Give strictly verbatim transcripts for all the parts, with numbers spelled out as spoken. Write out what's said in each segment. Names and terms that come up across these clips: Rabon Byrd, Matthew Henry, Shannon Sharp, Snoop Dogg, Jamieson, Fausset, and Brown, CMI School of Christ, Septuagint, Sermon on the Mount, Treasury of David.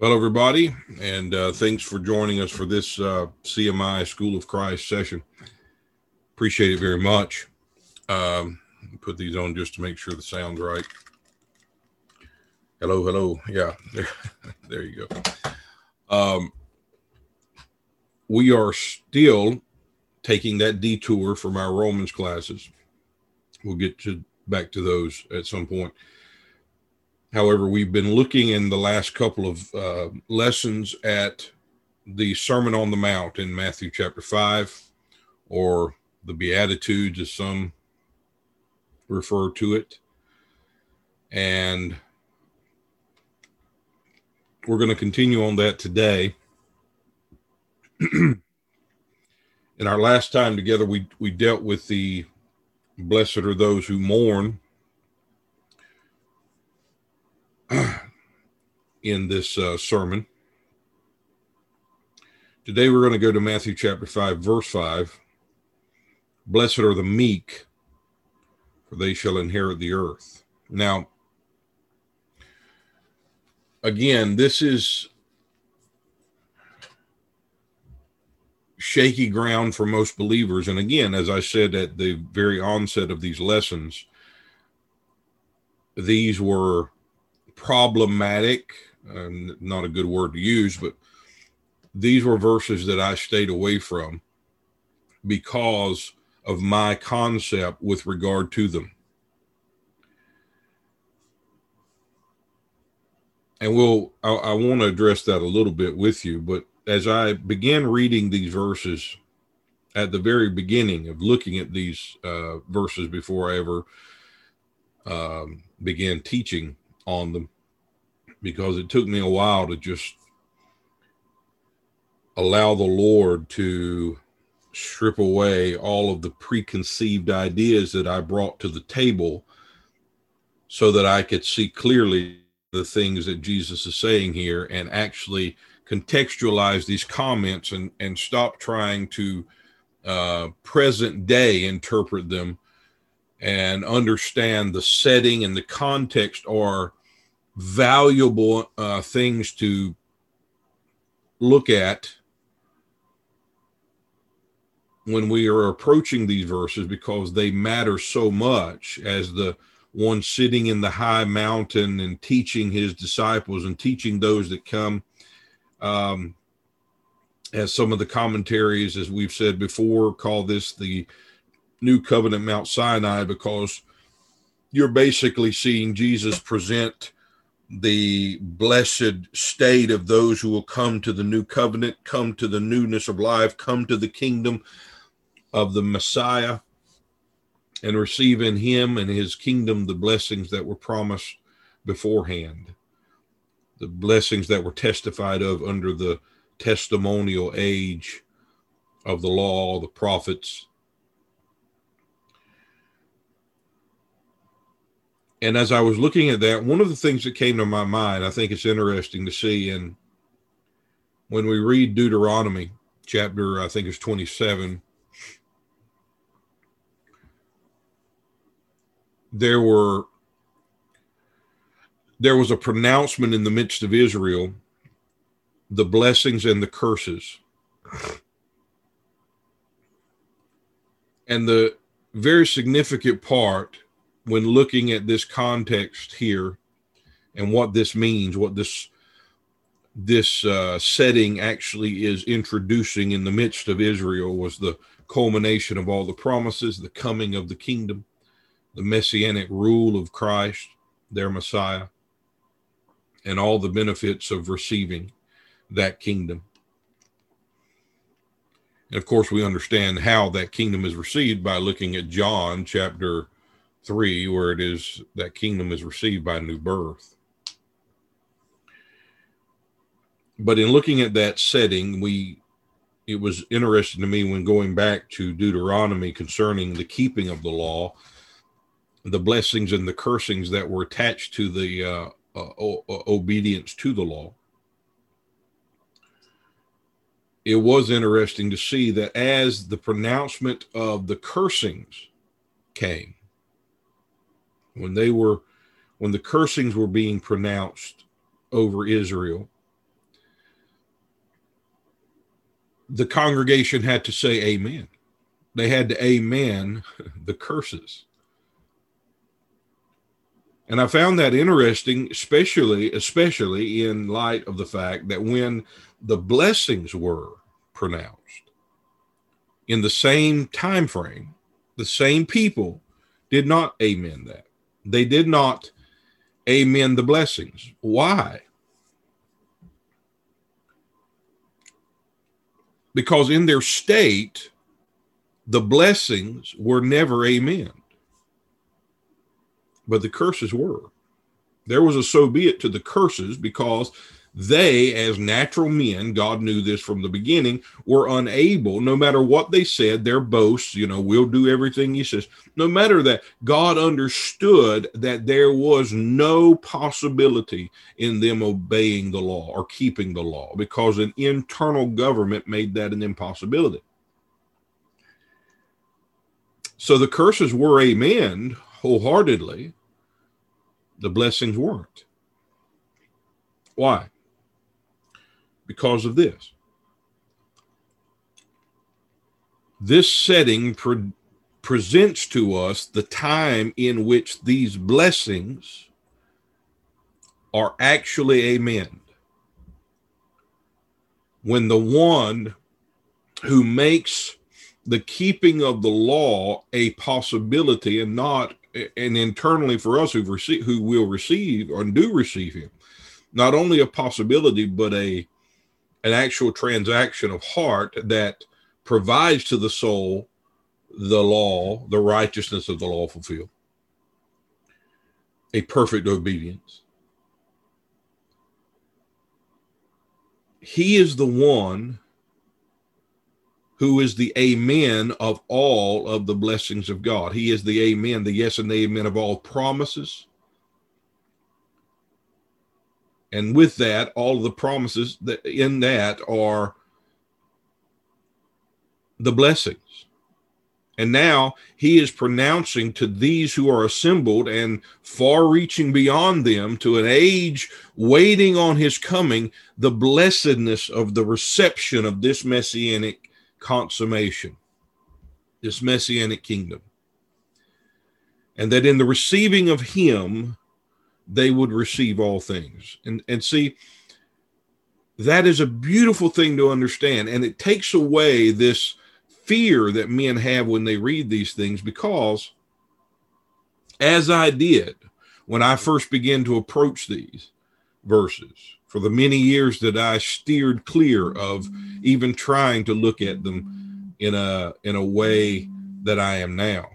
Well, everybody, and uh, thanks for joining us for this uh, C M I School of Christ session. Appreciate it very much. Um, put these on just to make sure the sound's right. Hello, hello. Yeah, there, there you go. Um, we are still taking that detour from our Romans classes. We'll get to back to those at some point. However, we've been looking in the last couple of uh, lessons at the Sermon on the Mount in Matthew chapter five, or the Beatitudes as some refer to it. And we're going to continue on that today. In our last time together, we, we dealt with the blessed are those who mourn. In this uh, sermon. Today we're going to go to Matthew chapter five, verse five. Blessed are the meek, for they shall inherit the earth. Now, again, this is shaky ground for most believers. And again, as I said at the very onset of these lessons, these were problematic, uh, not a good word to use, but these were verses that I stayed away from because of my concept with regard to them. And we'll, I, I want to address that a little bit with you, but as I began reading these verses at the very beginning of looking at these uh, verses before I ever um, began teaching on them, because it took me a while to just allow the Lord to strip away all of the preconceived ideas that I brought to the table so that I could see clearly the things that Jesus is saying here and actually contextualize these comments and, and stop trying to uh, present day interpret them and understand the setting and the context are valuable uh, things to look at when we are approaching these verses, because they matter so much as the one sitting in the high mountain and teaching his disciples and teaching those that come. Um, as some of the commentaries, as we've said before, call this the New Covenant Mount Sinai, because you're basically seeing Jesus present the blessed state of those who will come to the new covenant, come to the newness of life, come to the kingdom of the Messiah, and receive in him and his kingdom the blessings that were promised beforehand, the blessings that were testified of under the testimonial age of the law, the prophets. And as I was looking at that, one of the things that came to my mind, I think it's interesting to see. And when we read Deuteronomy chapter, I think it's twenty-seven, there were, there was a pronouncement in the midst of Israel, the blessings and the curses. And the very significant part when looking at this context here and what this means, what this this uh, setting actually is introducing in the midst of Israel, was the culmination of all the promises, the coming of the kingdom, the messianic rule of Christ, their Messiah, and all the benefits of receiving that kingdom. And of course, we understand how that kingdom is received by looking at John chapter three, where it is that kingdom is received by new birth. But in looking at that setting, we it was interesting to me when going back to Deuteronomy concerning the keeping of the law, the blessings and the cursings that were attached to the uh, uh, o- obedience to the law. It was interesting to see that as the pronouncement of the cursings came, When they were, when the cursings were being pronounced over Israel, the congregation had to say amen. They had to amen the curses. And I found that interesting, especially, especially in light of the fact that when the blessings were pronounced in the same time frame, the same people did not amen that. They did not amen the blessings. Why? Because in their state, the blessings were never amen. But the curses were. There was a so be it to the curses because they, as natural men, God knew this from the beginning, were unable, no matter what they said, their boasts, you know, we'll do everything he says. No matter that, God understood that there was no possibility in them obeying the law or keeping the law because an internal government made that an impossibility. So the curses were amen wholeheartedly, the blessings weren't. Why? Because of this. This setting pre- presents to us the time in which these blessings are actually amened. When the one who makes the keeping of the law a possibility and not and internally for us who've received, who will receive or do receive him, not only a possibility, but a, an actual transaction of heart that provides to the soul the law, the righteousness of the law fulfilled, a perfect obedience. He is the one who is the amen of all of the blessings of God. He is the amen, the yes and the amen of all promises. And with that, all of the promises that in that are the blessings. And now he is pronouncing to these who are assembled and far reaching beyond them to an age waiting on his coming, the blessedness of the reception of this messianic consummation, this messianic kingdom, and that in the receiving of him, they would receive all things. And, and see, that is a beautiful thing to understand. And it takes away this fear that men have when they read these things, because as I did when I first began to approach these verses, for the many years that I steered clear of even trying to look at them in a, in a way that I am now.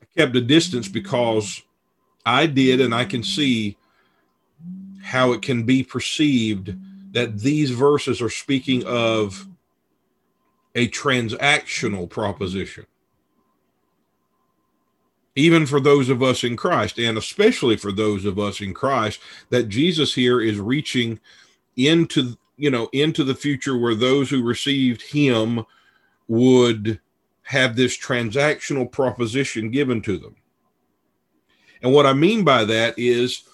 I kept a distance because I did, and I can see how it can be perceived that these verses are speaking of a transactional proposition. Even for those of us in Christ, and especially for those of us in Christ, that Jesus here is reaching into, you know, into the future where those who received him would have this transactional proposition given to them. And what I mean by that is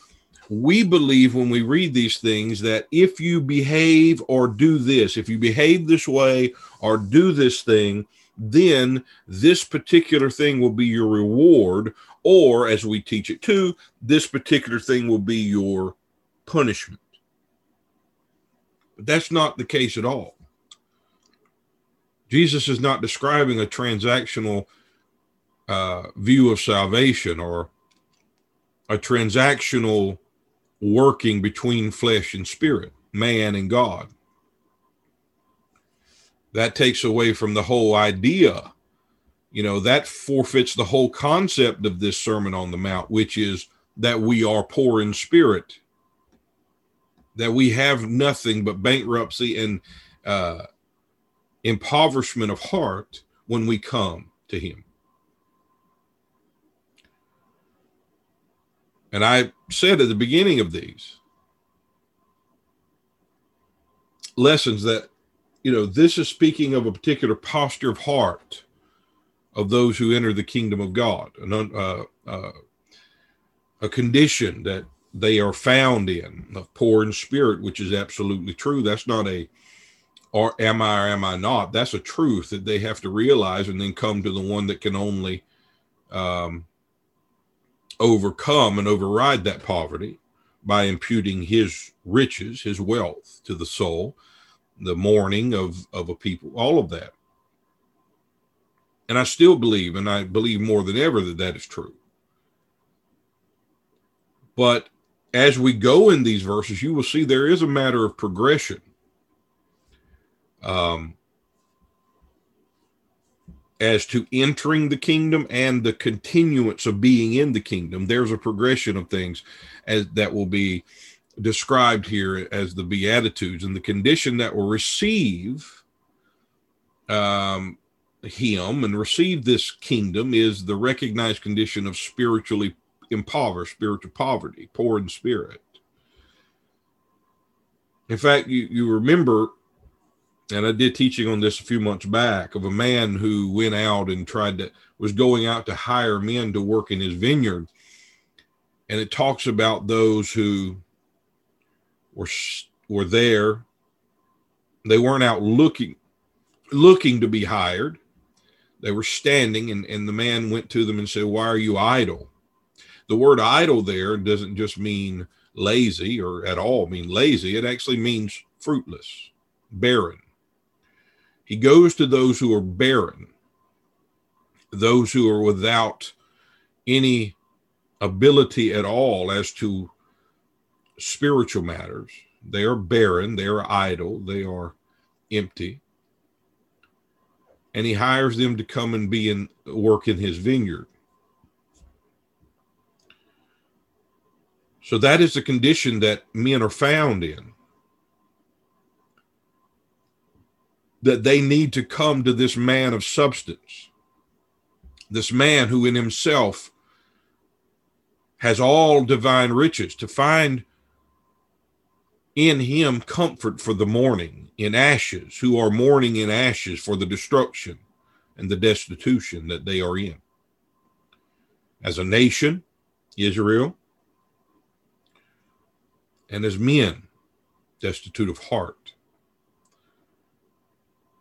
we believe when we read these things that if you behave or do this, if you behave this way or do this thing, then this particular thing will be your reward, or as we teach it too, this particular thing will be your punishment. But that's not the case at all. Jesus is not describing a transactional uh, view of salvation or a transactional working between flesh and spirit, man and God. That takes away from the whole idea, you know, that forfeits the whole concept of this Sermon on the Mount, which is that we are poor in spirit, that we have nothing but bankruptcy and uh, impoverishment of heart when we come to him. And I said at the beginning of these lessons that, you know, this is speaking of a particular posture of heart of those who enter the kingdom of God, an, uh, uh, a condition that they are found in, of poor in spirit, which is absolutely true. That's not a, or am I or am I not? That's a truth that they have to realize and then come to the one that can only um, overcome and override that poverty by imputing his riches, his wealth to the soul, the mourning of, of a people, all of that. And I still believe, and I believe more than ever that that is true. But as we go in these verses, you will see there is a matter of progression. Um, as to entering the kingdom and the continuance of being in the kingdom, there's a progression of things as that will be described here as the Beatitudes, and the condition that will receive um, him and receive this kingdom is the recognized condition of spiritually impoverished, spiritual poverty, poor in spirit. In fact, you, you remember, and I did teaching on this a few months back, of a man who went out and tried to, was going out to hire men to work in his vineyard. And it talks about those who were, were there. They weren't out looking, looking to be hired. They were standing, and, and the man went to them and said, "Why are you idle?" The word idle there doesn't just mean lazy or at all mean lazy. It actually means fruitless, barren. He goes to those who are barren, those who are without any ability at all as to spiritual matters. They are barren, they are idle, they are empty. And he hires them to come and be in work in his vineyard. So that is the condition that men are found in, that they need to come to this man of substance, this man who in himself has all divine riches, to find in him comfort for the mourning in ashes, who are mourning in ashes for the destruction and the destitution that they are in. As a nation, Israel, and as men, destitute of heart.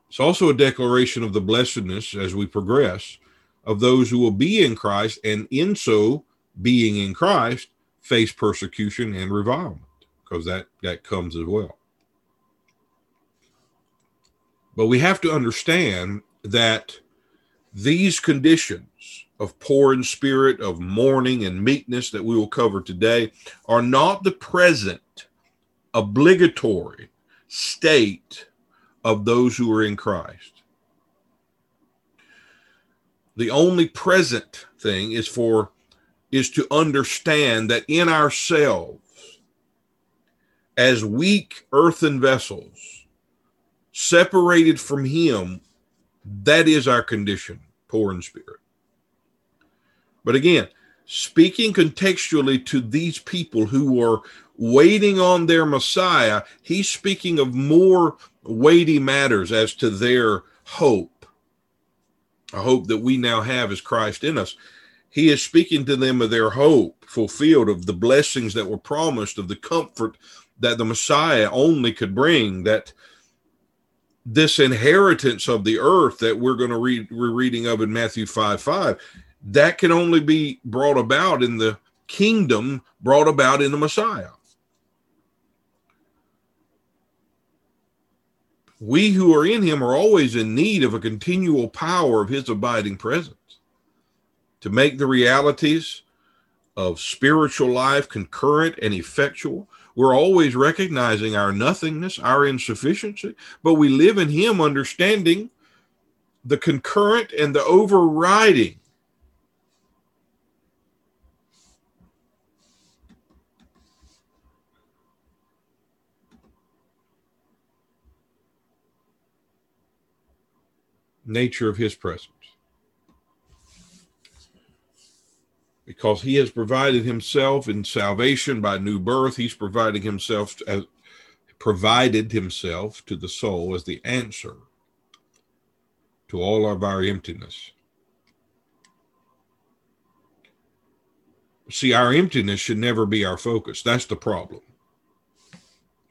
It's also a declaration of the blessedness as we progress of those who will be in Christ, and in so being in Christ, face persecution and revilement, because that, that comes as well. But we have to understand that these conditions of poor in spirit, of mourning and meekness that we will cover today are not the present obligatory state of those who are in Christ. The only present thing is for is to understand that in ourselves, as weak earthen vessels, separated from him, that is our condition, poor in spirit. But again, speaking contextually to these people who were waiting on their Messiah, he's speaking of more weighty matters as to their hope, a hope that we now have as Christ in us. He is speaking to them of their hope fulfilled, of the blessings that were promised, of the comfort that the Messiah only could bring, that this inheritance of the earth that we're going to read, we're reading of in Matthew five five, that can only be brought about in the kingdom, brought about in the Messiah. We who are in him are always in need of a continual power of his abiding presence to make the realities of spiritual life concurrent and effectual. We're always recognizing our nothingness, our insufficiency, but we live in him understanding the concurrent and the overriding nature of his presence, because he has provided himself in salvation by new birth. He's providing himself as provided himself to the soul as the answer to all of our emptiness. See, our emptiness should never be our focus. That's the problem.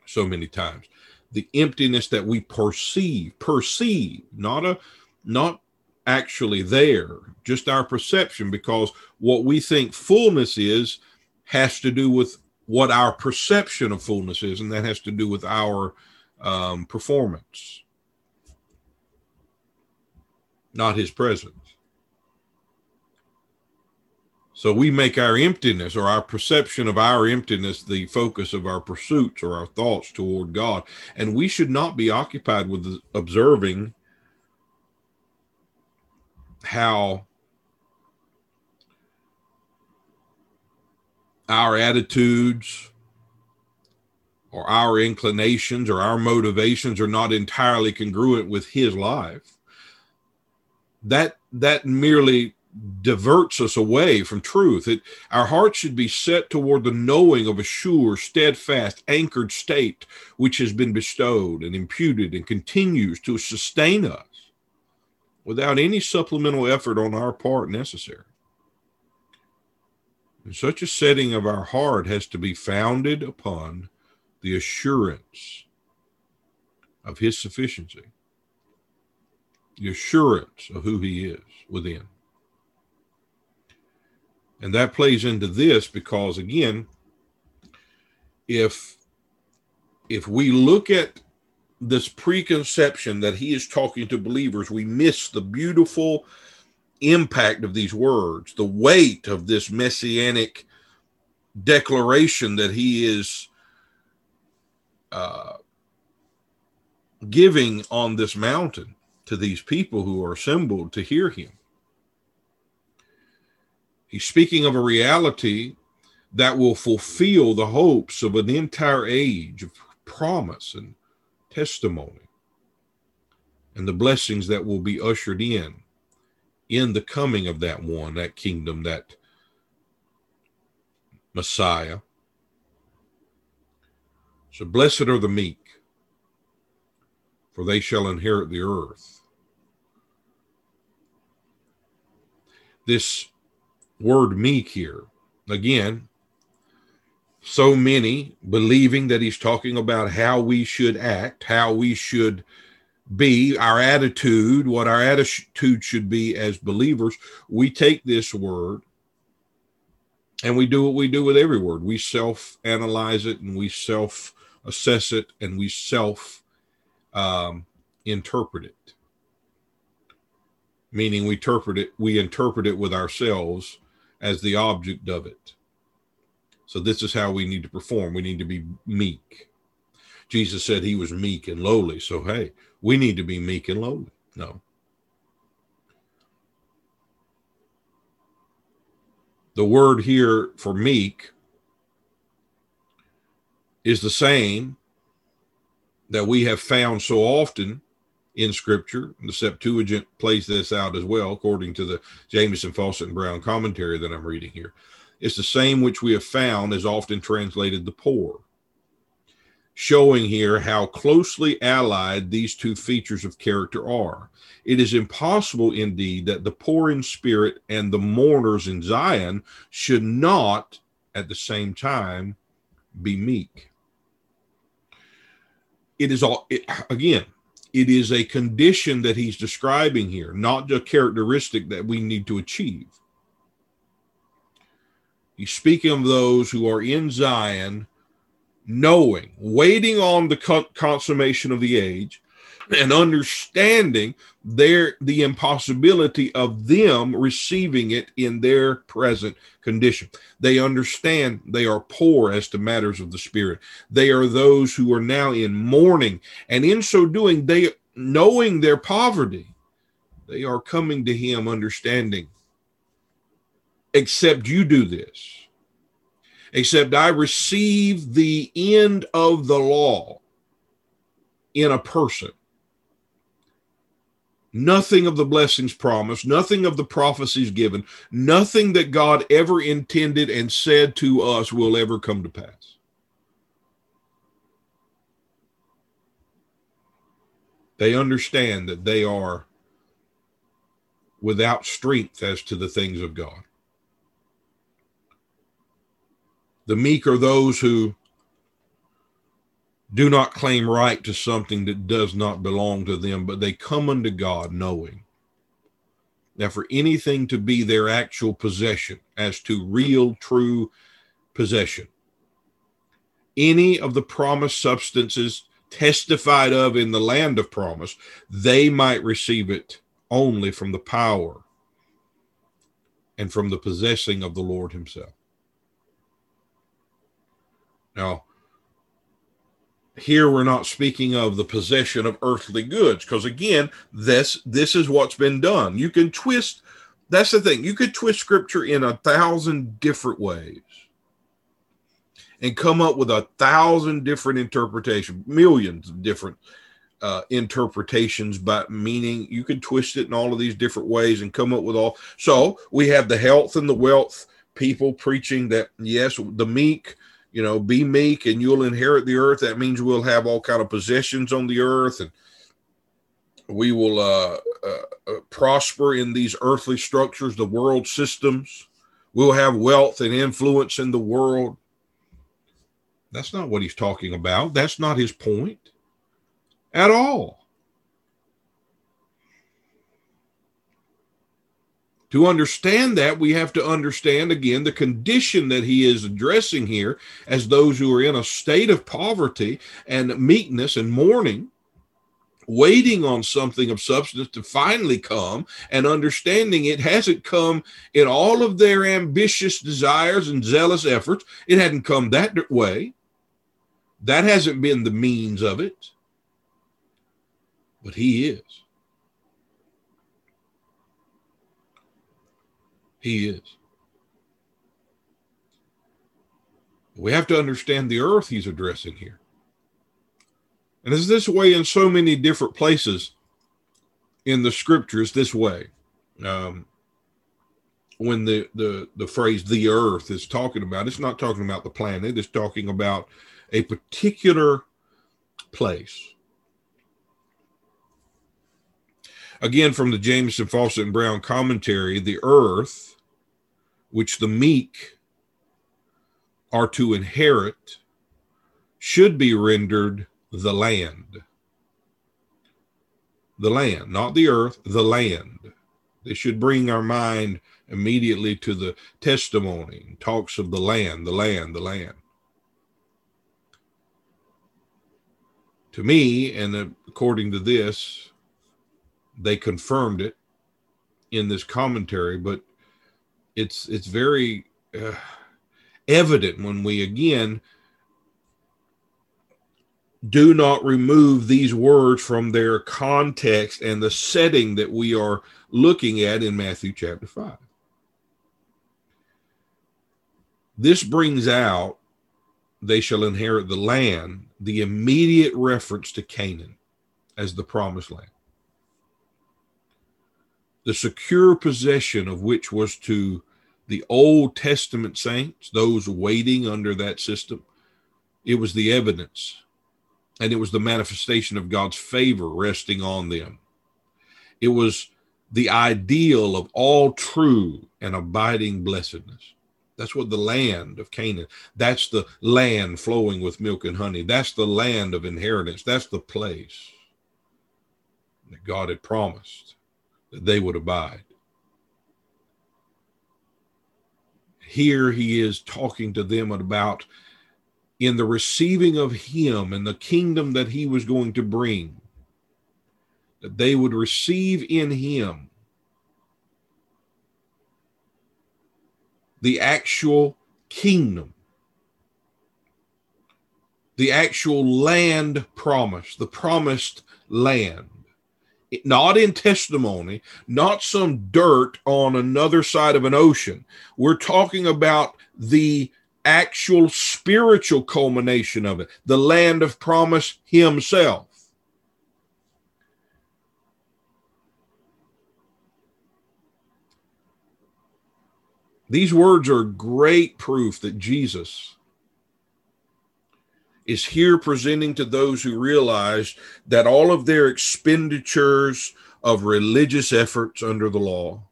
So many times, the emptiness that we perceive, perceive, not a, not actually there, just our perception, because what we think fullness is has to do with what our perception of fullness is, and that has to do with our um, performance, not his presence. So we make our emptiness or our perception of our emptiness the focus of our pursuits or our thoughts toward God. And we should not be occupied with observing how our attitudes or our inclinations or our motivations are not entirely congruent with his life. That, that merely diverts us away from truth. It, our heart should be set toward the knowing of a sure, steadfast, anchored state, which has been bestowed and imputed and continues to sustain us without any supplemental effort on our part necessary. And such a setting of our heart has to be founded upon the assurance of his sufficiency, the assurance of who he is within. And that plays into this because, again, if, if we look at this preconception that he is talking to believers, we miss the beautiful impact of these words, the weight of this messianic declaration that he is uh, giving on this mountain to these people who are assembled to hear him. He's speaking of a reality that will fulfill the hopes of an entire age of promise and testimony and the blessings that will be ushered in, in the coming of that one, that kingdom, that Messiah. So blessed are the meek, for they shall inherit the earth. This word meek here, again, so many believing that he's talking about how we should act, how we should be, our attitude, what our attitude should be as believers. We take this word and we do what we do with every word. We self-analyze it and we self-assess it and we self um, interpret it. Meaning we interpret it, we interpret it with ourselves as the object of it. So this is how we need to perform. We need to be meek. Jesus said he was meek and lowly. So, hey, we need to be meek and lowly. No. The word here for meek is the same that we have found so often in Scripture. The Septuagint plays this out as well, according to the Jamieson, Fausset, and Brown commentary that I'm reading here. It's the same which we have found is often translated the poor, showing here how closely allied these two features of character are. It is impossible, indeed, that the poor in spirit and the mourners in Zion should not, at the same time, be meek. It is all, it, again, it is a condition that he's describing here, not a characteristic that we need to achieve. He's speaking of those who are in Zion, knowing, waiting on the consummation of the age, and understanding their the impossibility of them receiving it in their present condition. They understand they are poor as to matters of the spirit. They are those who are now in mourning, and in so doing, they, knowing their poverty, they are coming to him understanding, except you do this, except I receive the end of the law in a person. Nothing of the blessings promised, nothing of the prophecies given, nothing that God ever intended and said to us will ever come to pass. They understand that they are without strength as to the things of God. The meek are those who do not claim right to something that does not belong to them, but they come unto God knowing. Now, for anything to be their actual possession, as to real, true possession, any of the promised substances testified of in the land of promise, they might receive it only from the power and from the possessing of the Lord himself. Now, here we're not speaking of the possession of earthly goods, because again, this, this is what's been done. You can twist, that's the thing, you could twist scripture in a thousand different ways and come up with a thousand different interpretations, millions of different uh, interpretations by meaning. You can twist it in all of these different ways and come up with all. So we have the health and the wealth people preaching that, yes, the meek, you know, be meek and you'll inherit the earth. That means we'll have all kind of possessions on the earth and we will uh, uh, prosper in these earthly structures, the world systems. We'll have wealth and influence in the world. That's not what he's talking about. That's not his point at all. To understand that, we have to understand, again, the condition that he is addressing here as those who are in a state of poverty and meekness and mourning, waiting on something of substance to finally come and understanding it hasn't come in all of their ambitious desires and zealous efforts. It hadn't come that way. That hasn't been the means of it, but he is. He is. We have to understand the earth he's addressing here. And it's this way in so many different places in the scriptures, this way. Um, when the, the, the phrase, the earth is talking about, it's not talking about the planet. It's talking about a particular place. Again, from the Jamieson, Fausset, and Brown commentary, the earth, which the meek are to inherit, should be rendered the land, the land, not the earth, the land. This should bring our mind immediately to the testimony, talks of the land, the land, the land. To me, and according to this, they confirmed it in this commentary, but it's, it's very uh, evident when we, again, do not remove these words from their context and the setting that we are looking at in Matthew chapter five. This brings out, they shall inherit the land, the immediate reference to Canaan as the promised land. The secure possession of which was to the Old Testament saints, those waiting under that system, it was the evidence. And it was the manifestation of God's favor resting on them. It was the ideal of all true and abiding blessedness. That's what the land of Canaan, that's the land flowing with milk and honey. That's the land of inheritance. That's the place that God had promised that they would abide. Here he is talking to them about in the receiving of him and the kingdom that he was going to bring, that they would receive in him the actual kingdom, the actual land promised, the promised land, not in testimony, not some dirt on another side of an ocean. We're talking about the actual spiritual culmination of it, the land of promise himself. These words are great proof that Jesus is here presenting to those who realize that all of their expenditures of religious efforts under the law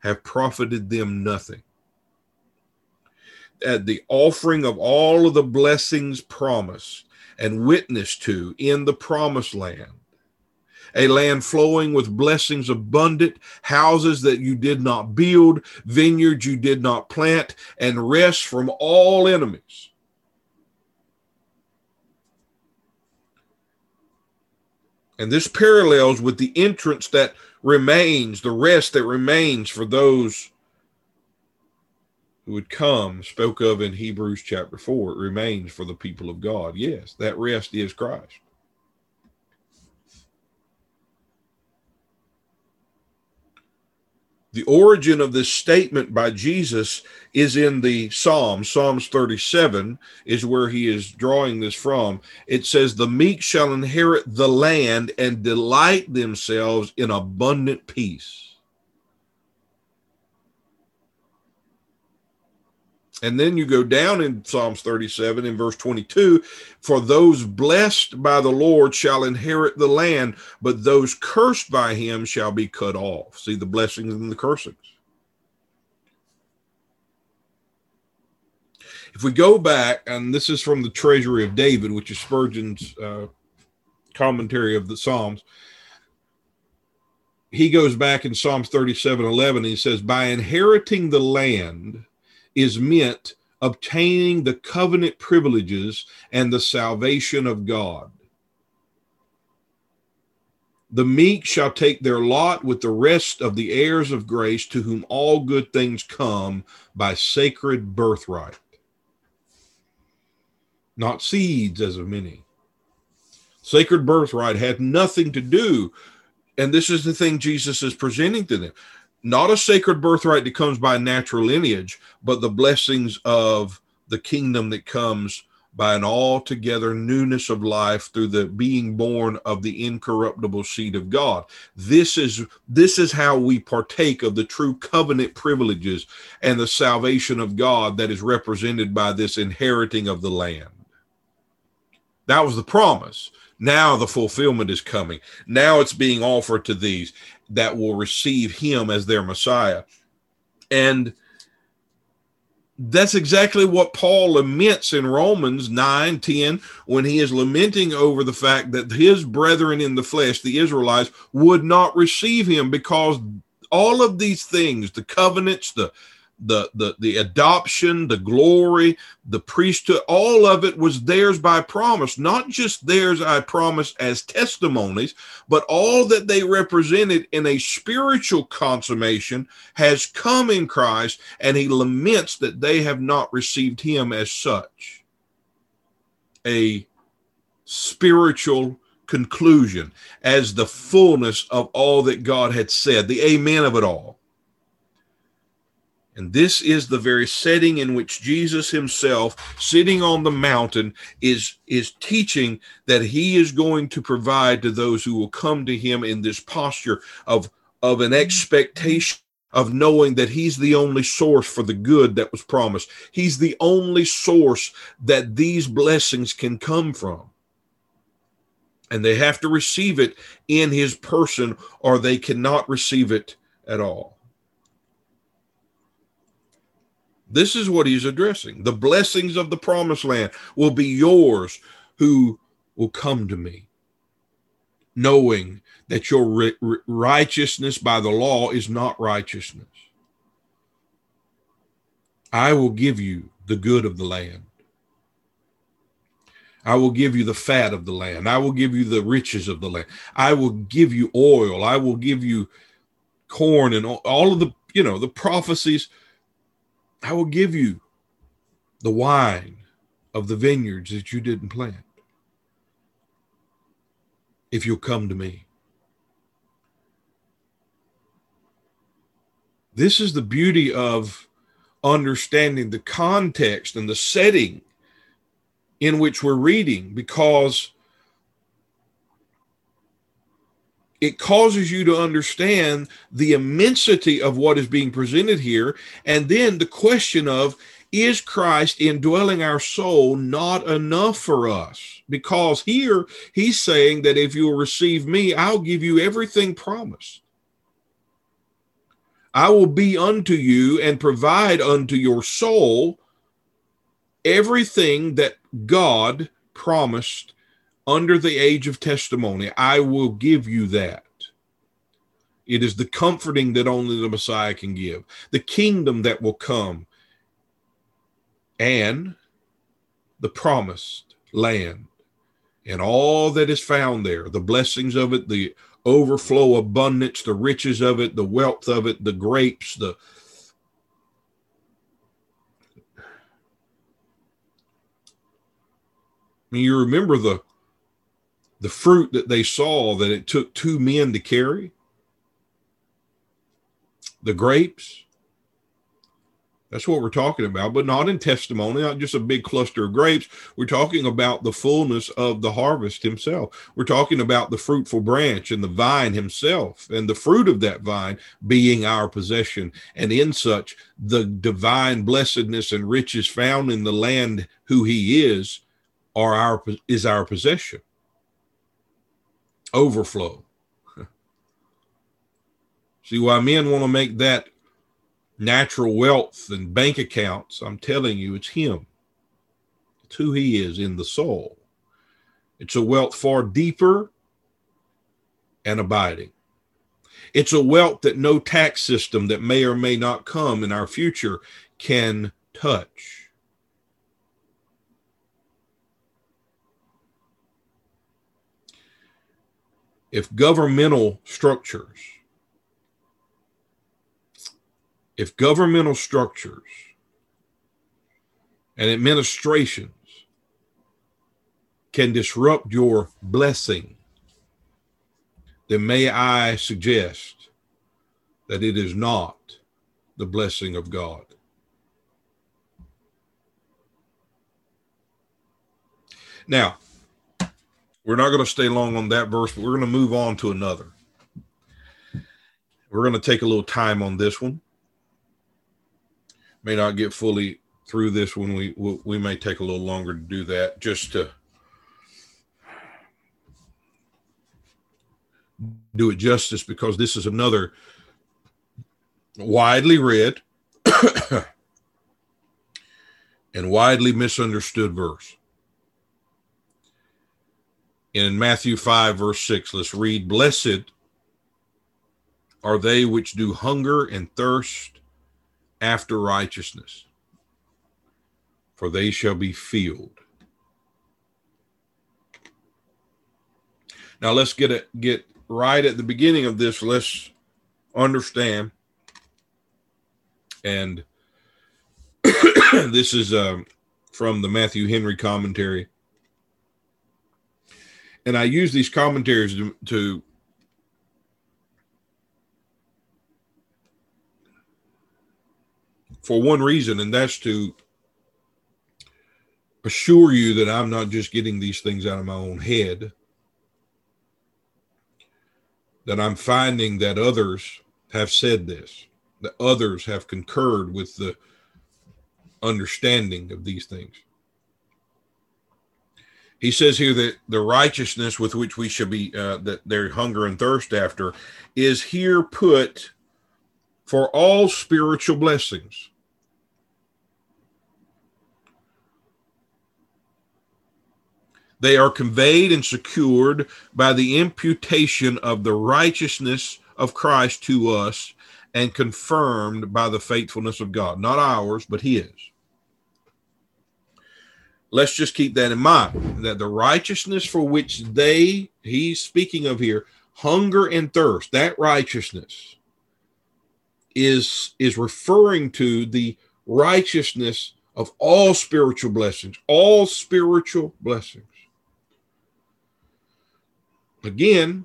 have profited them nothing. at the offering of all of the blessings promised and witnessed to in the promised land, a land flowing with blessings abundant, houses that you did not build, vineyards you did not plant, and rest from all enemies. And this parallels with the entrance that remains, the rest that remains for those who would come, spoke of in Hebrews chapter four. It remains for the people of God. Yes, that rest is Christ. The origin of this statement by Jesus is in the Psalms. Psalms thirty-seven is where he is drawing this from. It says, the meek shall inherit the land and delight themselves in abundant peace. And then you go down in Psalms thirty-seven in verse twenty-two, for those blessed by the Lord shall inherit the land, but those cursed by him shall be cut off. See the blessings and the cursings. If we go back, and this is from the Treasury of David, which is Spurgeon's uh, commentary of the Psalms. He goes back in Psalms thirty-seven eleven, he says, by inheriting the land is meant obtaining the covenant privileges and the salvation of God. The meek shall take their lot with the rest of the heirs of grace, to whom all good things come by sacred birthright, not seeds as of many. Sacred birthright had nothing to do, and this is the thing Jesus is presenting to them. Not a sacred birthright that comes by natural lineage, but the blessings of the kingdom that comes by an altogether newness of life through the being born of the incorruptible seed of God. This is, this is how we partake of the true covenant privileges and the salvation of God that is represented by this inheriting of the land. That was the promise. Now the fulfillment is coming. Now it's being offered to these that will receive him as their Messiah. And that's exactly what Paul laments in Romans nine ten, when he is lamenting over the fact that his brethren in the flesh, the Israelites, would not receive him, because all of these things, the covenants, the The, the, the adoption, the glory, the priesthood, all of it was theirs by promise, not just theirs, I promise, as testimonies, but all that they represented in a spiritual consummation has come in Christ, and he laments that they have not received him as such, a spiritual conclusion, as the fullness of all that God had said, the amen of it all. And this is the very setting in which Jesus himself, sitting on the mountain, is, is teaching that he is going to provide to those who will come to him in this posture of, of an expectation of knowing that he's the only source for the good that was promised. He's the only source that these blessings can come from. And they have to receive it in his person, or they cannot receive it at all. This is what he's addressing. The blessings of the promised land will be yours who will come to me, knowing that your re- righteousness by the law is not righteousness. I will give you the good of the land. I will give you the fat of the land. I will give you the riches of the land. I will give you oil. I will give you corn and all of the, you know, the prophecies. I will give you the wine of the vineyards that you didn't plant, if you'll come to me. This is the beauty of understanding the context and the setting in which we're reading, because it causes you to understand the immensity of what is being presented here. And then the question of, is Christ indwelling our soul not enough for us? Because here he's saying that if you'll receive me, I'll give you everything promised. I will be unto you and provide unto your soul everything that God promised under the age of testimony, I will give you that. It is the comforting that only the Messiah can give, the kingdom that will come, and the promised land and all that is found there, the blessings of it, the overflow, abundance, the riches of it, the wealth of it, the grapes, the I mean, you remember the, the fruit that they saw that it took two men to carry? The grapes. That's what we're talking about, but not in testimony, not just a big cluster of grapes. We're talking about the fullness of the harvest himself. We're talking about the fruitful branch and the vine himself and the fruit of that vine being our possession. And in such, the divine blessedness and riches found in the land who he is are our, is our possession. Overflow. See why men want to make that natural wealth and bank accounts. I'm telling you, it's him. It's who he is in the soul. It's a wealth far deeper and abiding. It's a wealth that no tax system that may or may not come in our future can touch. If governmental structures If governmental structures and administrations can disrupt your blessing, then may I suggest that it is not the blessing of God. Now, we're not going to stay long on that verse, but we're going to move on to another. We're going to take a little time on this one. May not get fully through this one. We, we we may take a little longer to do that, just to do it justice, because this is another widely read and widely misunderstood verse. In Matthew five, verse six, let's read, "Blessed are they which do hunger and thirst after righteousness, for they shall be filled." Now let's get a, get right at the beginning of this. Let's understand, and this is um, from the Matthew Henry commentary. And I use these commentaries to, to for one reason, and that's to assure you that I'm not just getting these things out of my own head, that I'm finding that others have said this, that others have concurred with the understanding of these things. He says here that the righteousness with which we should be, uh, that their hunger and thirst after, is here put for all spiritual blessings. They are conveyed and secured by the imputation of the righteousness of Christ to us and confirmed by the faithfulness of God. Not ours, but his. Let's just keep that in mind, that the righteousness for which they, he's speaking of here, hunger and thirst, that righteousness is, is referring to the righteousness of all spiritual blessings, all spiritual blessings. Again,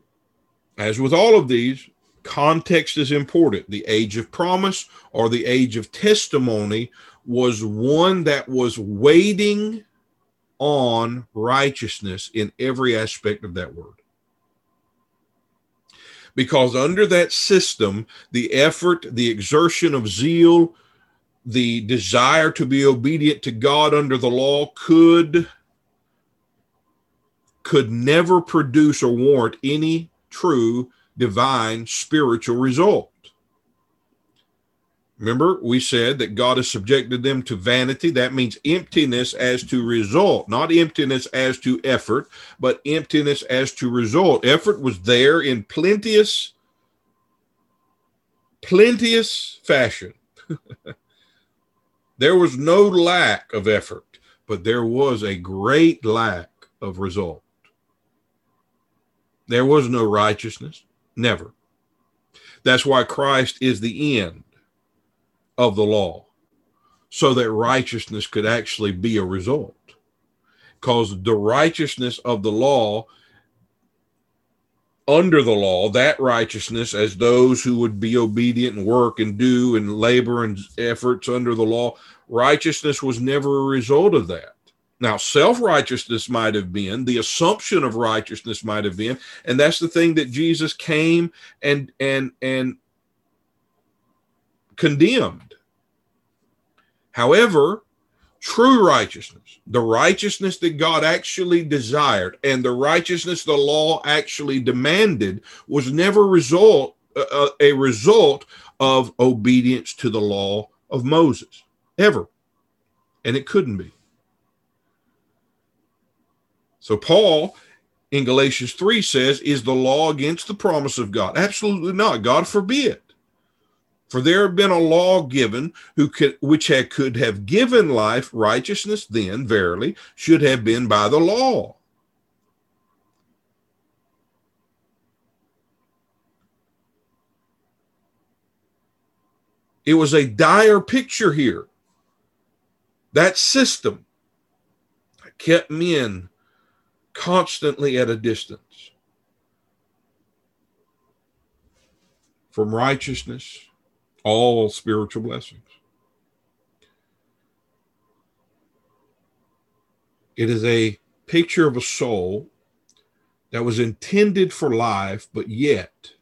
as with all of these, context is important. The age of promise or the age of testimony was one that was waiting on righteousness in every aspect of that word. Because under that system, the effort, the exertion of zeal, the desire to be obedient to God under the law could, could never produce or warrant any true divine spiritual result. Remember, we said that God has subjected them to vanity. That means emptiness as to result, not emptiness as to effort, but emptiness as to result. Effort was there in plenteous, plenteous fashion. There was no lack of effort, but there was a great lack of result. There was no righteousness, never. That's why Christ is the end of the law, so that righteousness could actually be a result, because the righteousness of the law under the law, that righteousness as those who would be obedient and work and do and labor and efforts under the law, righteousness was never a result of that. Now, self-righteousness might have been, the assumption of righteousness might have been, and that's the thing that Jesus came and and and condemned. However, true righteousness, the righteousness that God actually desired and the righteousness the law actually demanded, was never result uh, a result of obedience to the law of Moses, ever. And it couldn't be. So Paul in Galatians three says, is the law against the promise of God? Absolutely not. God forbid. For there had been a law given who could, which had, could have given life. Righteousness then, verily, should have been by the law. It was a dire picture here. That system kept men constantly at a distance from righteousness, all spiritual blessings. It is a picture of a soul that was intended for life, but yet,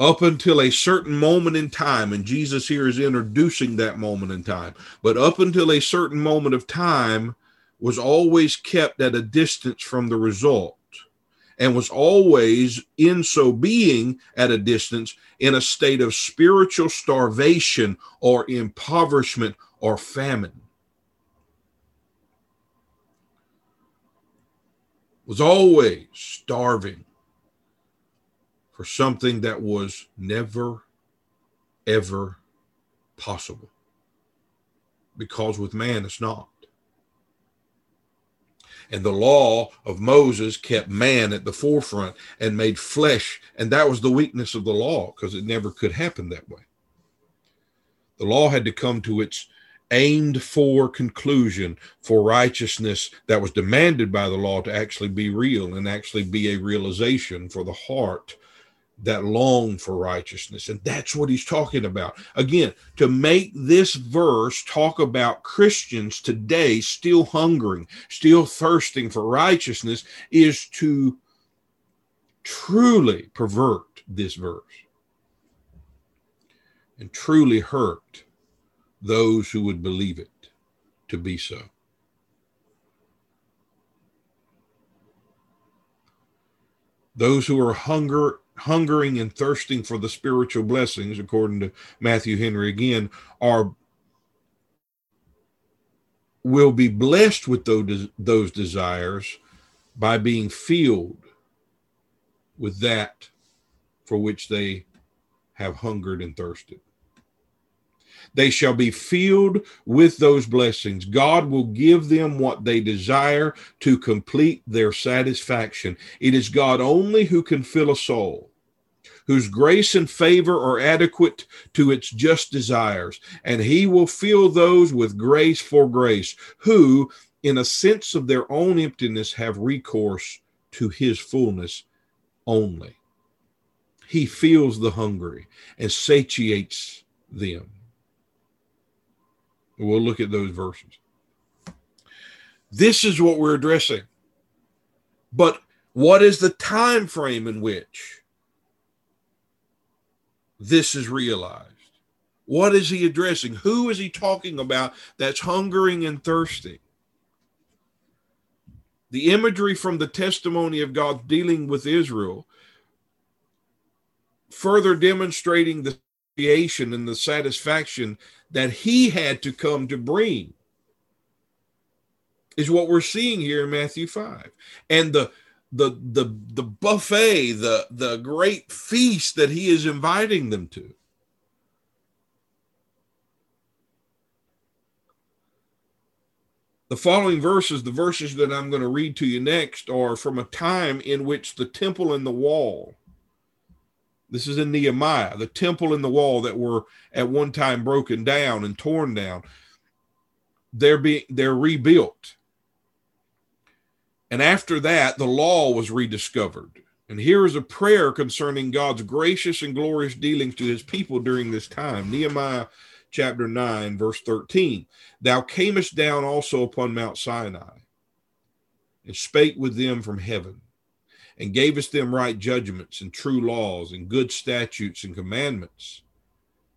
up until a certain moment in time, and Jesus here is introducing that moment in time, but up until a certain moment of time, was always kept at a distance from the result, and was always, in so being, at a distance, in a state of spiritual starvation or impoverishment or famine. Was always starving for something that was never, ever possible. Because with man, it's not. And the law of Moses kept man at the forefront and made flesh. And that was the weakness of the law, because it never could happen that way. The law had to come to its aimed for conclusion for righteousness that was demanded by the law to actually be real and actually be a realization for the heart that longed for righteousness. And that's what he's talking about. Again, to make this verse talk about Christians today still hungering, still thirsting for righteousness, is to truly pervert this verse and truly hurt those who would believe it to be so. Those who are hunger hungering and thirsting for the spiritual blessings, according to Matthew Henry again, are will be blessed with those, those desires by being filled with that for which they have hungered and thirsted. They shall be filled with those blessings. God will give them what they desire to complete their satisfaction. It is God only who can fill a soul whose grace and favor are adequate to its just desires, and he will fill those with grace for grace, who, in a sense of their own emptiness, have recourse to his fullness only. He fills the hungry and satiates them. We'll look at those verses. This is what we're addressing. But what is the time frame in which this is realized? What is he addressing? Who is he talking about that's hungering and thirsting? The imagery from the testimony of God dealing with Israel, further demonstrating the humiliation and the satisfaction that he had to come to bring is what we're seeing here in Matthew five. And the the the the buffet, the, the great feast that he is inviting them to. The following verses, the verses that I'm going to read to you next, are from a time in which the temple and the wall, this is in Nehemiah, the temple and the wall that were at one time broken down and torn down, they're being, they're rebuilt. And after that, the law was rediscovered. And here is a prayer concerning God's gracious and glorious dealings to his people during this time. Nehemiah chapter nine, verse thirteen, thou camest down also upon Mount Sinai and spake with them from heaven and gavest them right judgments and true laws and good statutes and commandments.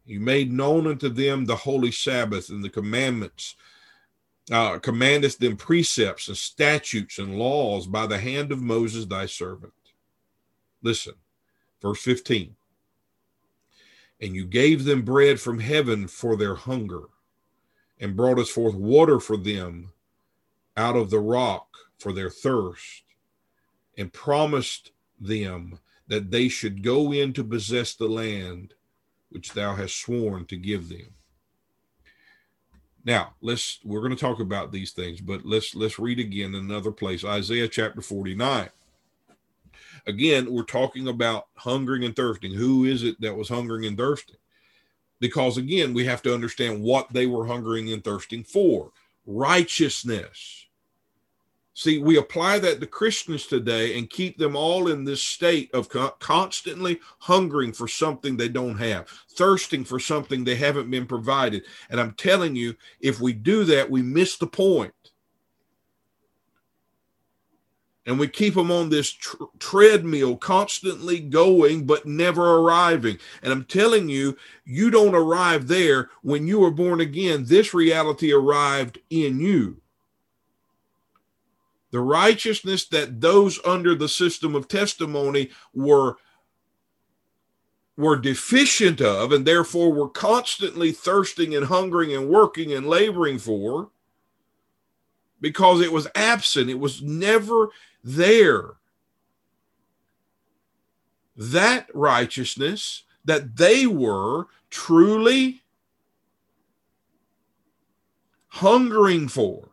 You made known unto them the holy Sabbath and the commandments, uh, commandest them precepts and statutes and laws by the hand of Moses, thy servant. Listen, verse fifteen. And you gave them bread from heaven for their hunger, and brought forth water for them out of the rock for their thirst, and promised them that they should go in to possess the land which thou hast sworn to give them. Now, let's we're going to talk about these things, but let's let's read again another place, Isaiah chapter forty-nine. Again, we're talking about hungering and thirsting. Who is it that was hungering and thirsting? Because again, we have to understand what they were hungering and thirsting for. Righteousness. See, we apply that to Christians today and keep them all in this state of constantly hungering for something they don't have, thirsting for something they haven't been provided. And I'm telling you, if we do that, we miss the point. And we keep them on this tr- treadmill, constantly going, but never arriving. And I'm telling you, you don't arrive there when you are born again. This reality arrived in you. The righteousness that those under the system of testimony were, were deficient of, and therefore were constantly thirsting and hungering and working and laboring for, because it was absent. It was never there. That righteousness that they were truly hungering for,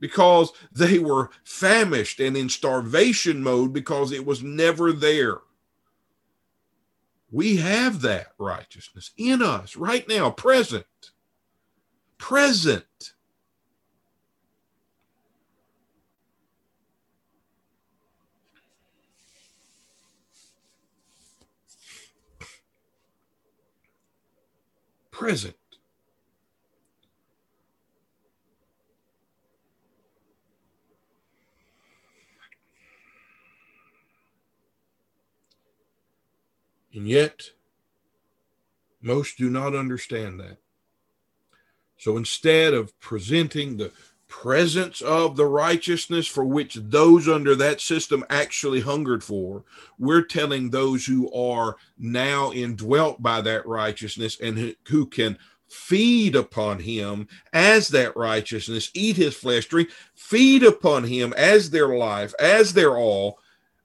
because they were famished and in starvation mode because it was never there. We have that righteousness in us right now, present, present. Present. And yet, most do not understand that. So instead of presenting the presence of the righteousness for which those under that system actually hungered for, we're telling those who are now indwelt by that righteousness and who can feed upon him as that righteousness, eat his flesh, drink, feed upon him as their life, as their all,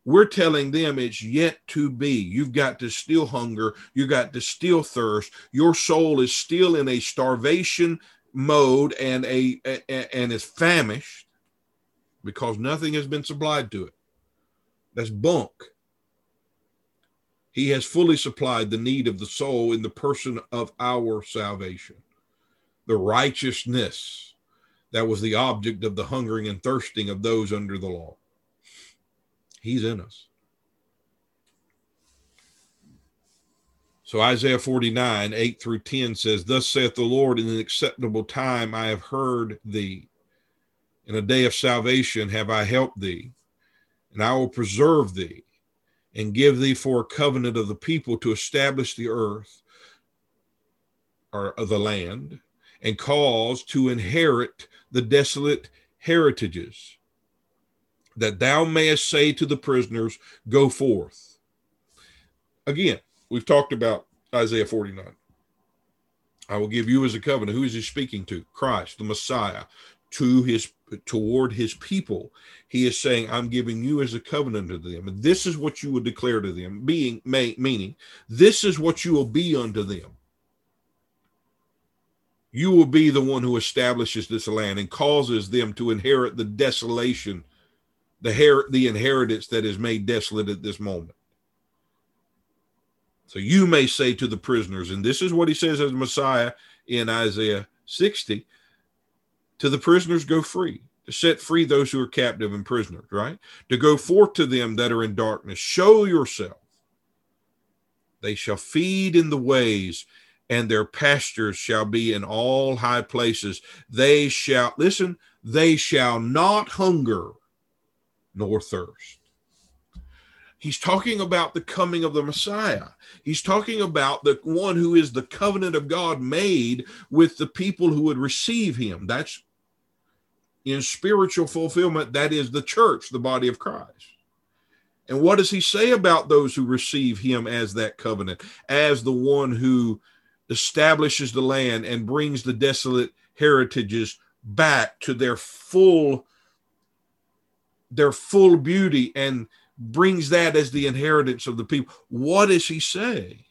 we're telling them it's yet to be. You've got to still hunger. You've got to still thirst. Your soul is still in a starvation mode and a, a and is famished because nothing has been supplied to it. That's bunk. He has fully supplied the need of the soul in the person of our salvation, the righteousness that was the object of the hungering and thirsting of those under the law. He's in us. So Isaiah forty-nine, eight through ten says, thus saith the Lord, in an acceptable time I have heard thee. In a day of salvation have I helped thee. And I will preserve thee and give thee for a covenant of the people to establish the earth or the land and cause to inherit the desolate heritages, that thou mayest say to the prisoners, go forth. Again, we've talked about Isaiah forty-nine. I will give you as a covenant. Who is he speaking to? Christ, the Messiah, to his toward his people. He is saying, I'm giving you as a covenant to them. And this is what you will declare to them, being may, meaning this is what you will be unto them. You will be the one who establishes this land and causes them to inherit the desolation, the, her- the inheritance that is made desolate at this moment. So you may say to the prisoners, and this is what he says as Messiah in Isaiah sixty, to the prisoners, go free, to set free those who are captive and prisoners, right? To go forth to them that are in darkness, show yourself. They shall feed in the ways, and their pastures shall be in all high places. They shall, listen, they shall not hunger nor thirst. He's talking about the coming of the Messiah. He's talking about the one who is the covenant of God made with the people who would receive him. That's in spiritual fulfillment. That is the church, the body of Christ. And what does he say about those who receive him as that covenant, as the one who establishes the land and brings the desolate heritages back to their full, their full beauty, and brings that as the inheritance of the people? What does he say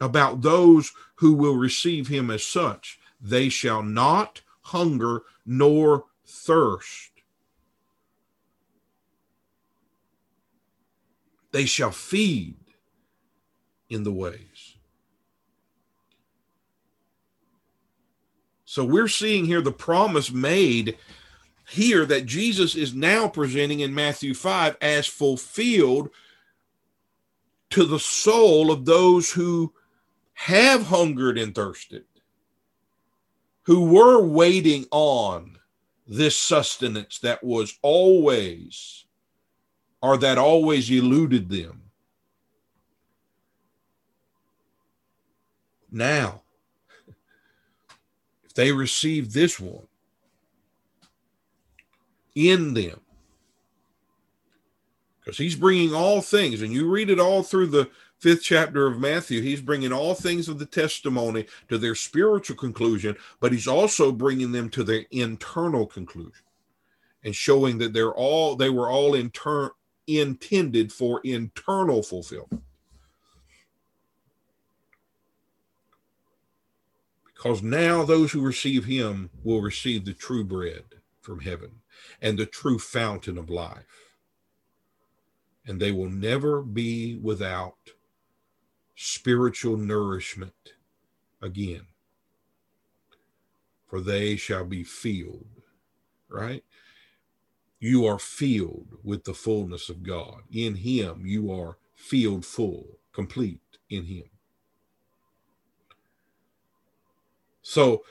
about those who will receive him as such? They shall not hunger nor thirst. They shall feed in the ways. So we're seeing here the promise made here that Jesus is now presenting in Matthew five as fulfilled to the soul of those who have hungered and thirsted, who were waiting on this sustenance that was always, or that always eluded them. Now, if they receive this one, in them, because he's bringing all things, and you read it all through the fifth chapter of Matthew, he's bringing all things of the testimony to their spiritual conclusion, but he's also bringing them to their internal conclusion and showing that they're all they were all in turn intended for internal fulfillment, because now those who receive him will receive the true bread from heaven and the true fountain of life. And they will never be without spiritual nourishment again, for they shall be filled, right? You are filled with the fullness of God. In him, you are filled full, complete in him. So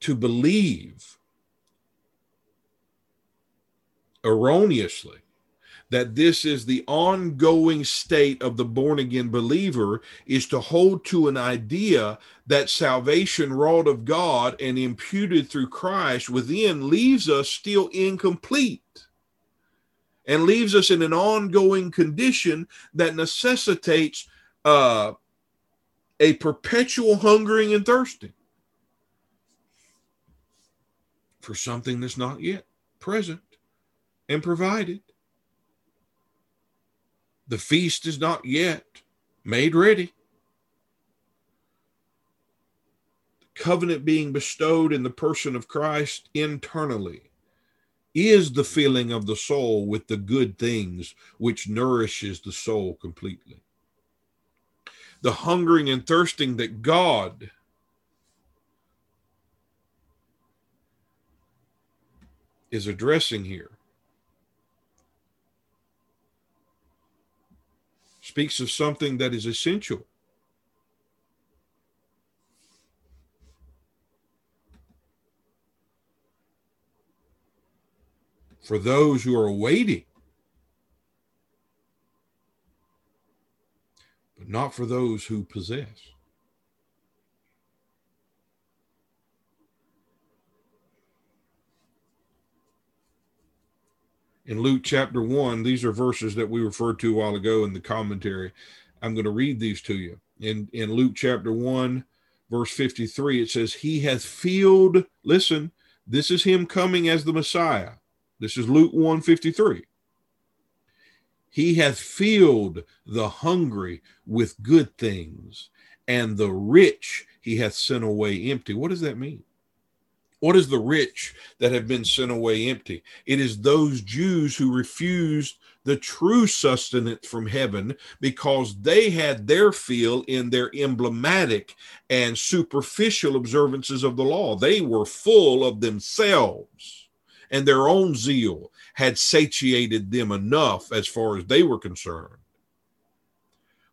to believe erroneously that this is the ongoing state of the born-again believer is to hold to an idea that salvation wrought of God and imputed through Christ within leaves us still incomplete and leaves us in an ongoing condition that necessitates uh, a perpetual hungering and thirsting for something that's not yet present and provided. The feast is not yet made ready. The covenant being bestowed in the person of Christ internally is the filling of the soul with the good things which nourishes the soul completely. The hungering and thirsting that God is addressing here speaks of something that is essential. For those who are waiting, but not for those who possess. in Luke chapter one. These are verses that we referred to a while ago in the commentary. I'm going to read these to you. In, in Luke chapter one, verse fifty-three, it says, he hath filled, listen, this is him coming as the Messiah. This is Luke one fifty-three. He hath filled the hungry with good things, and the rich he hath sent away empty. What does that mean? What is the rich that have been sent away empty? It is those Jews who refused the true sustenance from heaven because they had their fill in their emblematic and superficial observances of the law. They were full of themselves, and their own zeal had satiated them enough as far as they were concerned.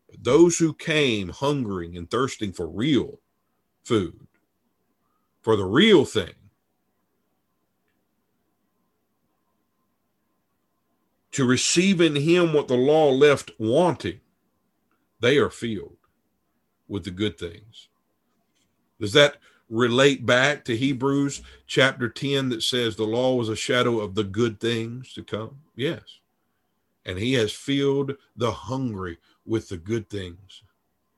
But those who came hungering and thirsting for real food, for the real thing, to receive in him what the law left wanting, they are filled with the good things. Does that relate back to Hebrews chapter ten that says the law was a shadow of the good things to come? Yes. And he has filled the hungry with the good things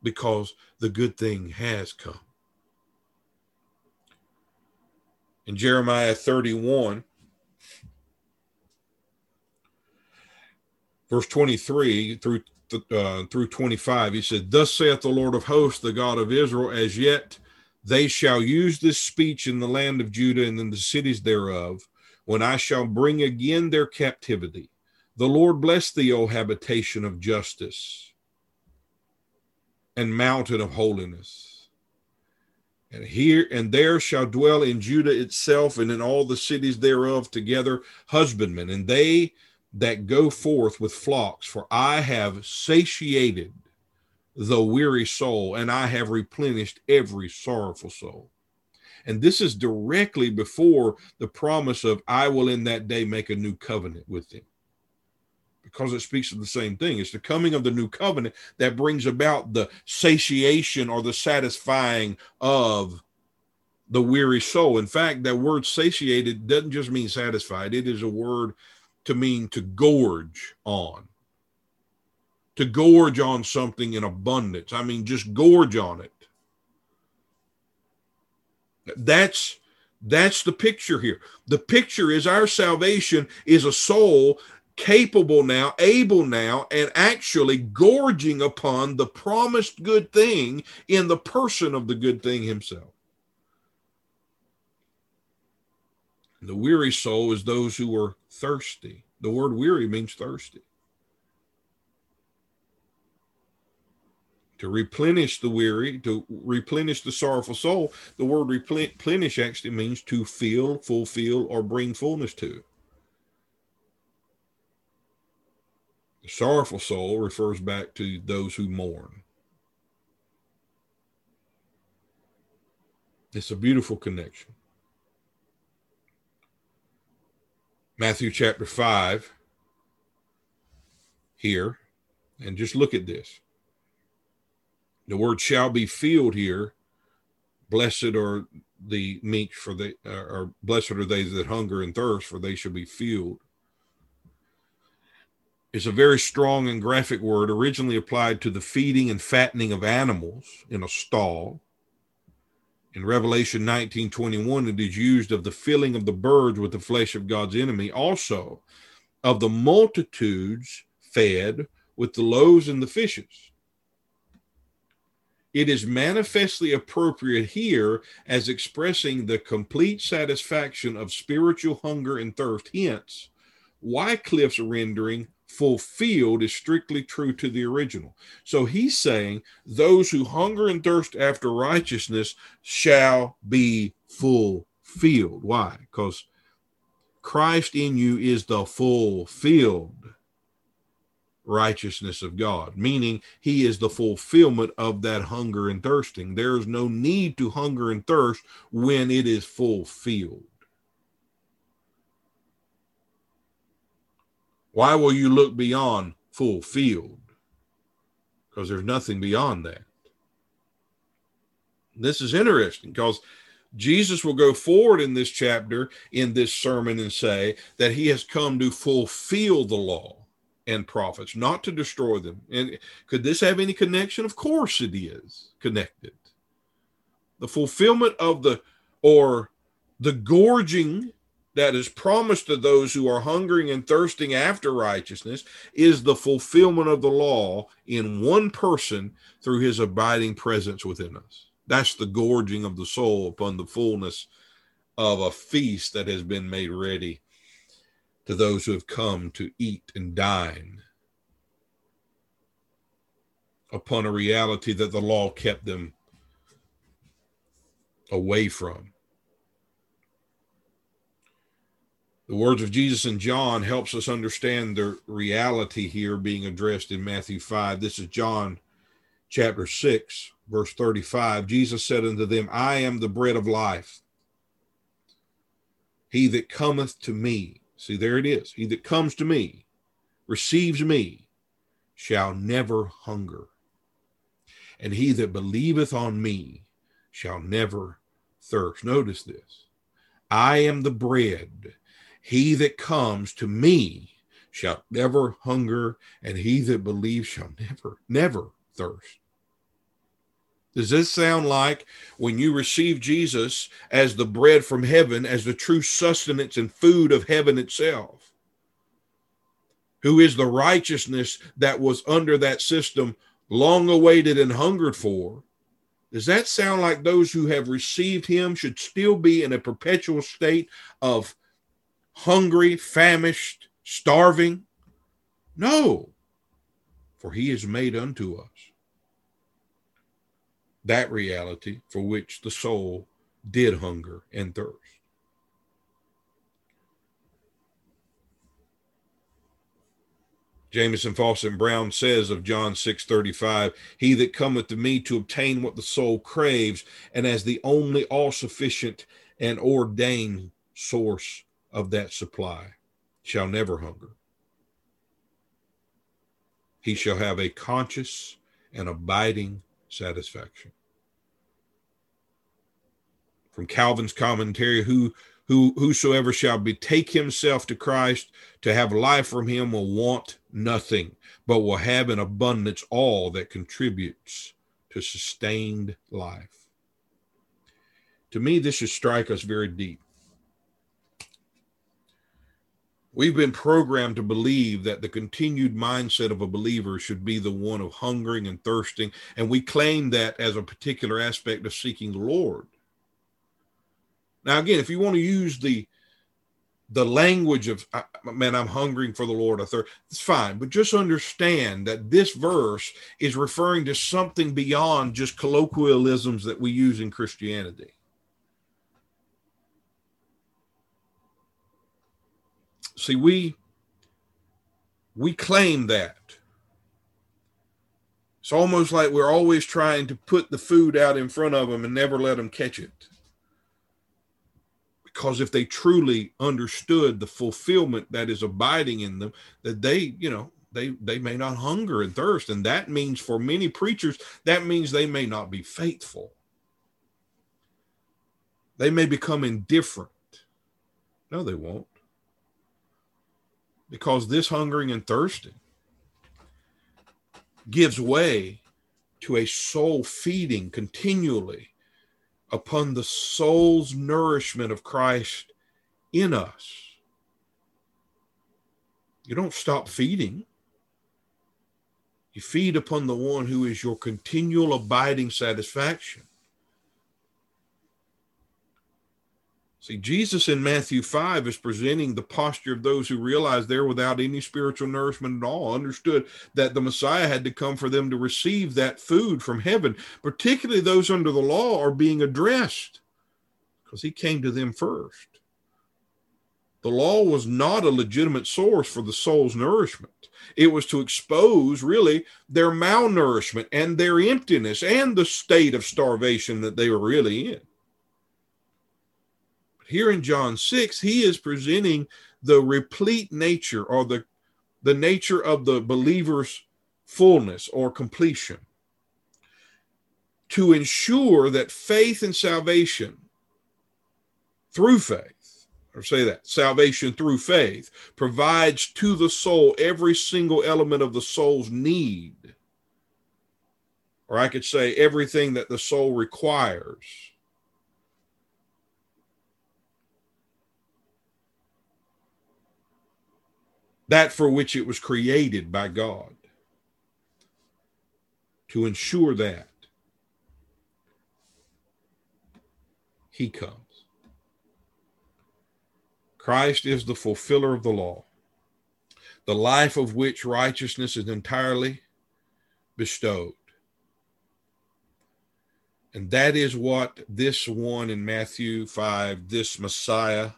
because the good thing has come. In Jeremiah thirty-one, verse twenty-three through uh, through twenty-five, he said, thus saith the Lord of hosts, the God of Israel, as yet they shall use this speech in the land of Judah and in the cities thereof, when I shall bring again their captivity. The Lord bless thee, O habitation of justice, and mountain of holiness. And here and there shall dwell in Judah itself and in all the cities thereof together husbandmen, and they that go forth with flocks, for I have satiated the weary soul, and I have replenished every sorrowful soul. And this is directly before the promise of I will in that day make a new covenant with them, because it speaks of the same thing. It's the coming of the new covenant that brings about the satiation or the satisfying of the weary soul. In fact, that word satiated doesn't just mean satisfied. It is a word to mean to gorge on. To gorge on something in abundance. I mean, just gorge on it. That's, that's the picture here. The picture is our salvation is a soul capable now, able now, and actually gorging upon the promised good thing in the person of the good thing himself. The weary soul is those who are thirsty. The word weary means thirsty. To replenish the weary, to replenish the sorrowful soul. The word replenish actually means to fill, fulfill, or bring fullness to. The sorrowful soul refers back to those who mourn. It's a beautiful connection. Matthew chapter five here, and just look at this. The word shall be filled here. Blessed are the meek, for they are blessed are they that hunger and thirst, for they shall be filled. It's a very strong and graphic word, originally applied to the feeding and fattening of animals in a stall. In Revelation nineteen twenty-one, it is used of the filling of the birds with the flesh of God's enemy, also of the multitudes fed with the loaves and the fishes. It is manifestly appropriate here as expressing the complete satisfaction of spiritual hunger and thirst. Hence, Wycliffe's rendering fulfilled is strictly true to the original. So he's saying those who hunger and thirst after righteousness shall be fulfilled. Why? Because Christ in you is the fulfilled righteousness of God, meaning he is the fulfillment of that hunger and thirsting. There is no need to hunger and thirst when it is fulfilled. Why will you look beyond fulfilled? Because there's nothing beyond that. This is interesting because Jesus will go forward in this chapter, in this sermon, and say that he has come to fulfill the law and prophets, not to destroy them. And could this have any connection? Of course it is connected. The fulfillment of the, or the gorging that is promised to those who are hungering and thirsting after righteousness is the fulfillment of the law in one person through his abiding presence within us. That's the gorging of the soul upon the fullness of a feast that has been made ready to those who have come to eat and dine upon a reality that the law kept them away from. The words of Jesus in John helps us understand the reality here being addressed in Matthew five. This is John chapter six, verse thirty-five. Jesus said unto them, I am the bread of life. He that cometh to me, see, there it is. He that comes to me, receives me, shall never hunger. And he that believeth on me shall never thirst. Notice this. I am the bread. He that comes to me shall never hunger, and he that believes shall never, never thirst. Does this sound like when you receive Jesus as the bread from heaven, as the true sustenance and food of heaven itself, who is the righteousness that was under that system long awaited and hungered for? Does that sound like those who have received him should still be in a perpetual state of hungry, famished, starving? No, for he is made unto us that reality for which the soul did hunger and thirst. Jamieson, Fausset, and Brown says of John six thirty-five, he that cometh to me to obtain what the soul craves, and as the only all-sufficient and ordained source of that supply, shall never hunger. He shall have a conscious and abiding satisfaction. From Calvin's commentary, who, who whosoever shall betake himself to Christ to have life from him will want nothing, but will have in abundance all that contributes to sustained life. To me, this should strike us very deep. We've been programmed to believe that the continued mindset of a believer should be the one of hungering and thirsting, and we claim that as a particular aspect of seeking the Lord. Now, again, if you want to use the the language of, man, I'm hungering for the Lord, I thirst, it's fine, but just understand that this verse is referring to something beyond just colloquialisms that we use in Christianity. See, we, we claim that. It's almost like we're always trying to put the food out in front of them and never let them catch it. Because if they truly understood the fulfillment that is abiding in them, that they, you know, they, they may not hunger and thirst. And that means for many preachers, that means they may not be faithful. They may become indifferent. No, they won't. Because this hungering and thirsting gives way to a soul feeding continually upon the soul's nourishment of Christ in us. You don't stop feeding. You feed upon the one who is your continual abiding satisfaction. See, Jesus in Matthew five is presenting the posture of those who realize they're without any spiritual nourishment at all, understood that the Messiah had to come for them to receive that food from heaven. Particularly those under the law are being addressed because he came to them first. The law was not a legitimate source for the soul's nourishment. It was to expose, really, their malnourishment and their emptiness and the state of starvation that they were really in. Here in John six, he is presenting the replete nature or the, the nature of the believer's fullness or completion to ensure that faith and salvation through faith, or say that, salvation through faith, provides to the soul every single element of the soul's need, or I could say everything that the soul requires. That for which it was created by God, to ensure that he comes. Christ is the fulfiller of the law, the life of which righteousness is entirely bestowed. And that is what this one in Matthew five, this Messiah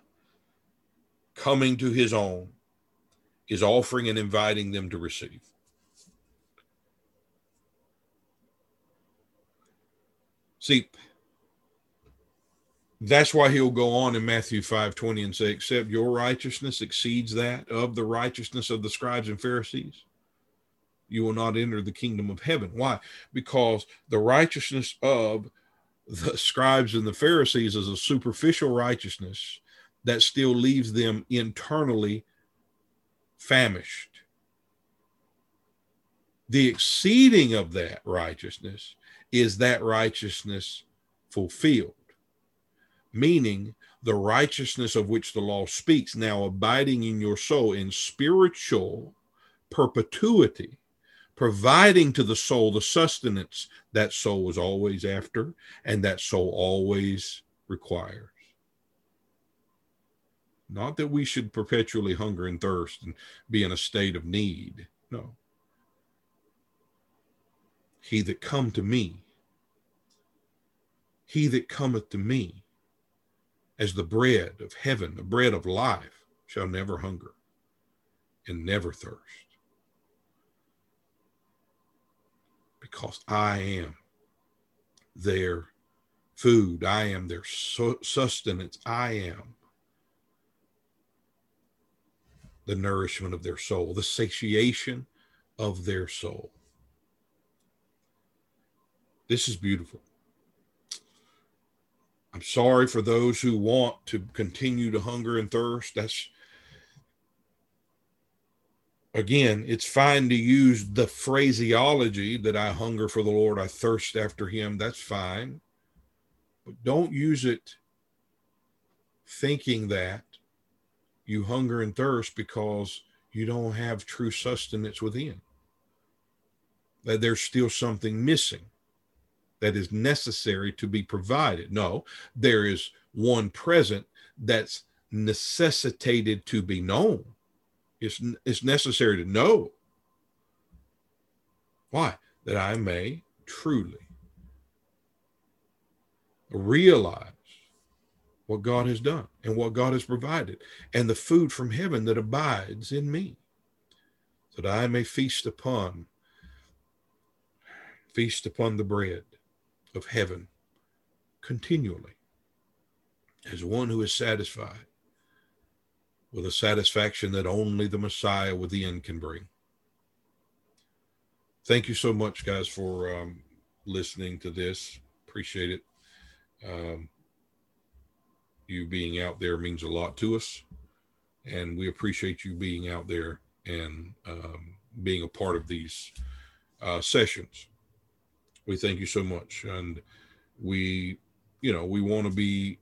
coming to his own, is offering and inviting them to receive. See, that's why he'll go on in Matthew five twenty and say, except your righteousness exceeds that of the righteousness of the scribes and Pharisees, you will not enter the kingdom of heaven. Why? Because the righteousness of the scribes and the Pharisees is a superficial righteousness that still leaves them internally famished. The exceeding of that righteousness is that righteousness fulfilled, meaning the righteousness of which the law speaks now abiding in your soul in spiritual perpetuity, providing to the soul the sustenance that soul was always after and that soul always requires. Not that we should perpetually hunger and thirst and be in a state of need. No. He that come to me, he that cometh to me as the bread of heaven, the bread of life, shall never hunger and never thirst. Because I am their food. I am their sustenance. I am the nourishment of their soul, the satiation of their soul. This is beautiful. I'm sorry for those who want to continue to hunger and thirst. That's, again, it's fine to use the phraseology that I hunger for the Lord, I thirst after him. That's fine. But don't use it thinking that you hunger and thirst because you don't have true sustenance within, that there's still something missing that is necessary to be provided. No, there is one present that's necessitated to be known. It's, it's necessary to know. Why? That I may truly realize what God has done and what God has provided and the food from heaven that abides in me, so that I may feast upon, feast upon the bread of heaven continually as one who is satisfied with a satisfaction that only the Messiah within can bring. Thank you so much, guys, for um, listening to this. Appreciate it. Um, You being out there means a lot to us, and we appreciate you being out there and um, being a part of these uh, sessions. We thank you so much, and we, you know, we want to be,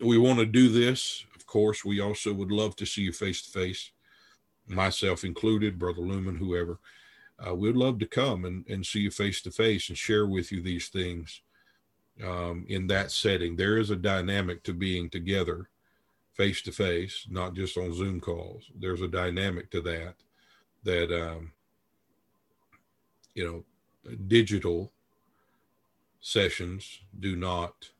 we want to do this. Of course, we also would love to see you face to face, myself included, Brother Lumen, whoever. Uh, we'd love to come and, and see you face to face and share with you these things. Um, in that setting, there is a dynamic to being together face to face, not just on Zoom calls. There's a dynamic to that, that, um, you know, digital sessions do not,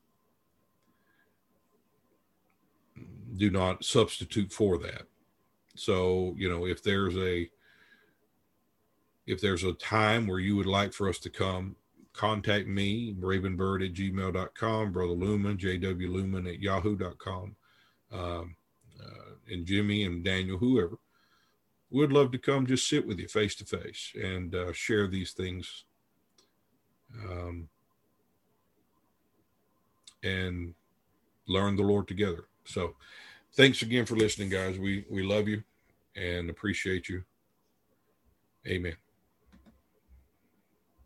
do not substitute for that. So, you know, if there's a, if there's a time where you would like for us to come, contact me, Rabon Byrd at gmail dot com, Brother Lumen, jwlumen at yahoo dot com, um, uh, and Jimmy and Daniel, whoever. We'd love to come just sit with you face to face and uh, share these things um, and learn the Lord together. So thanks again for listening, guys. We, we love you and appreciate you. Amen.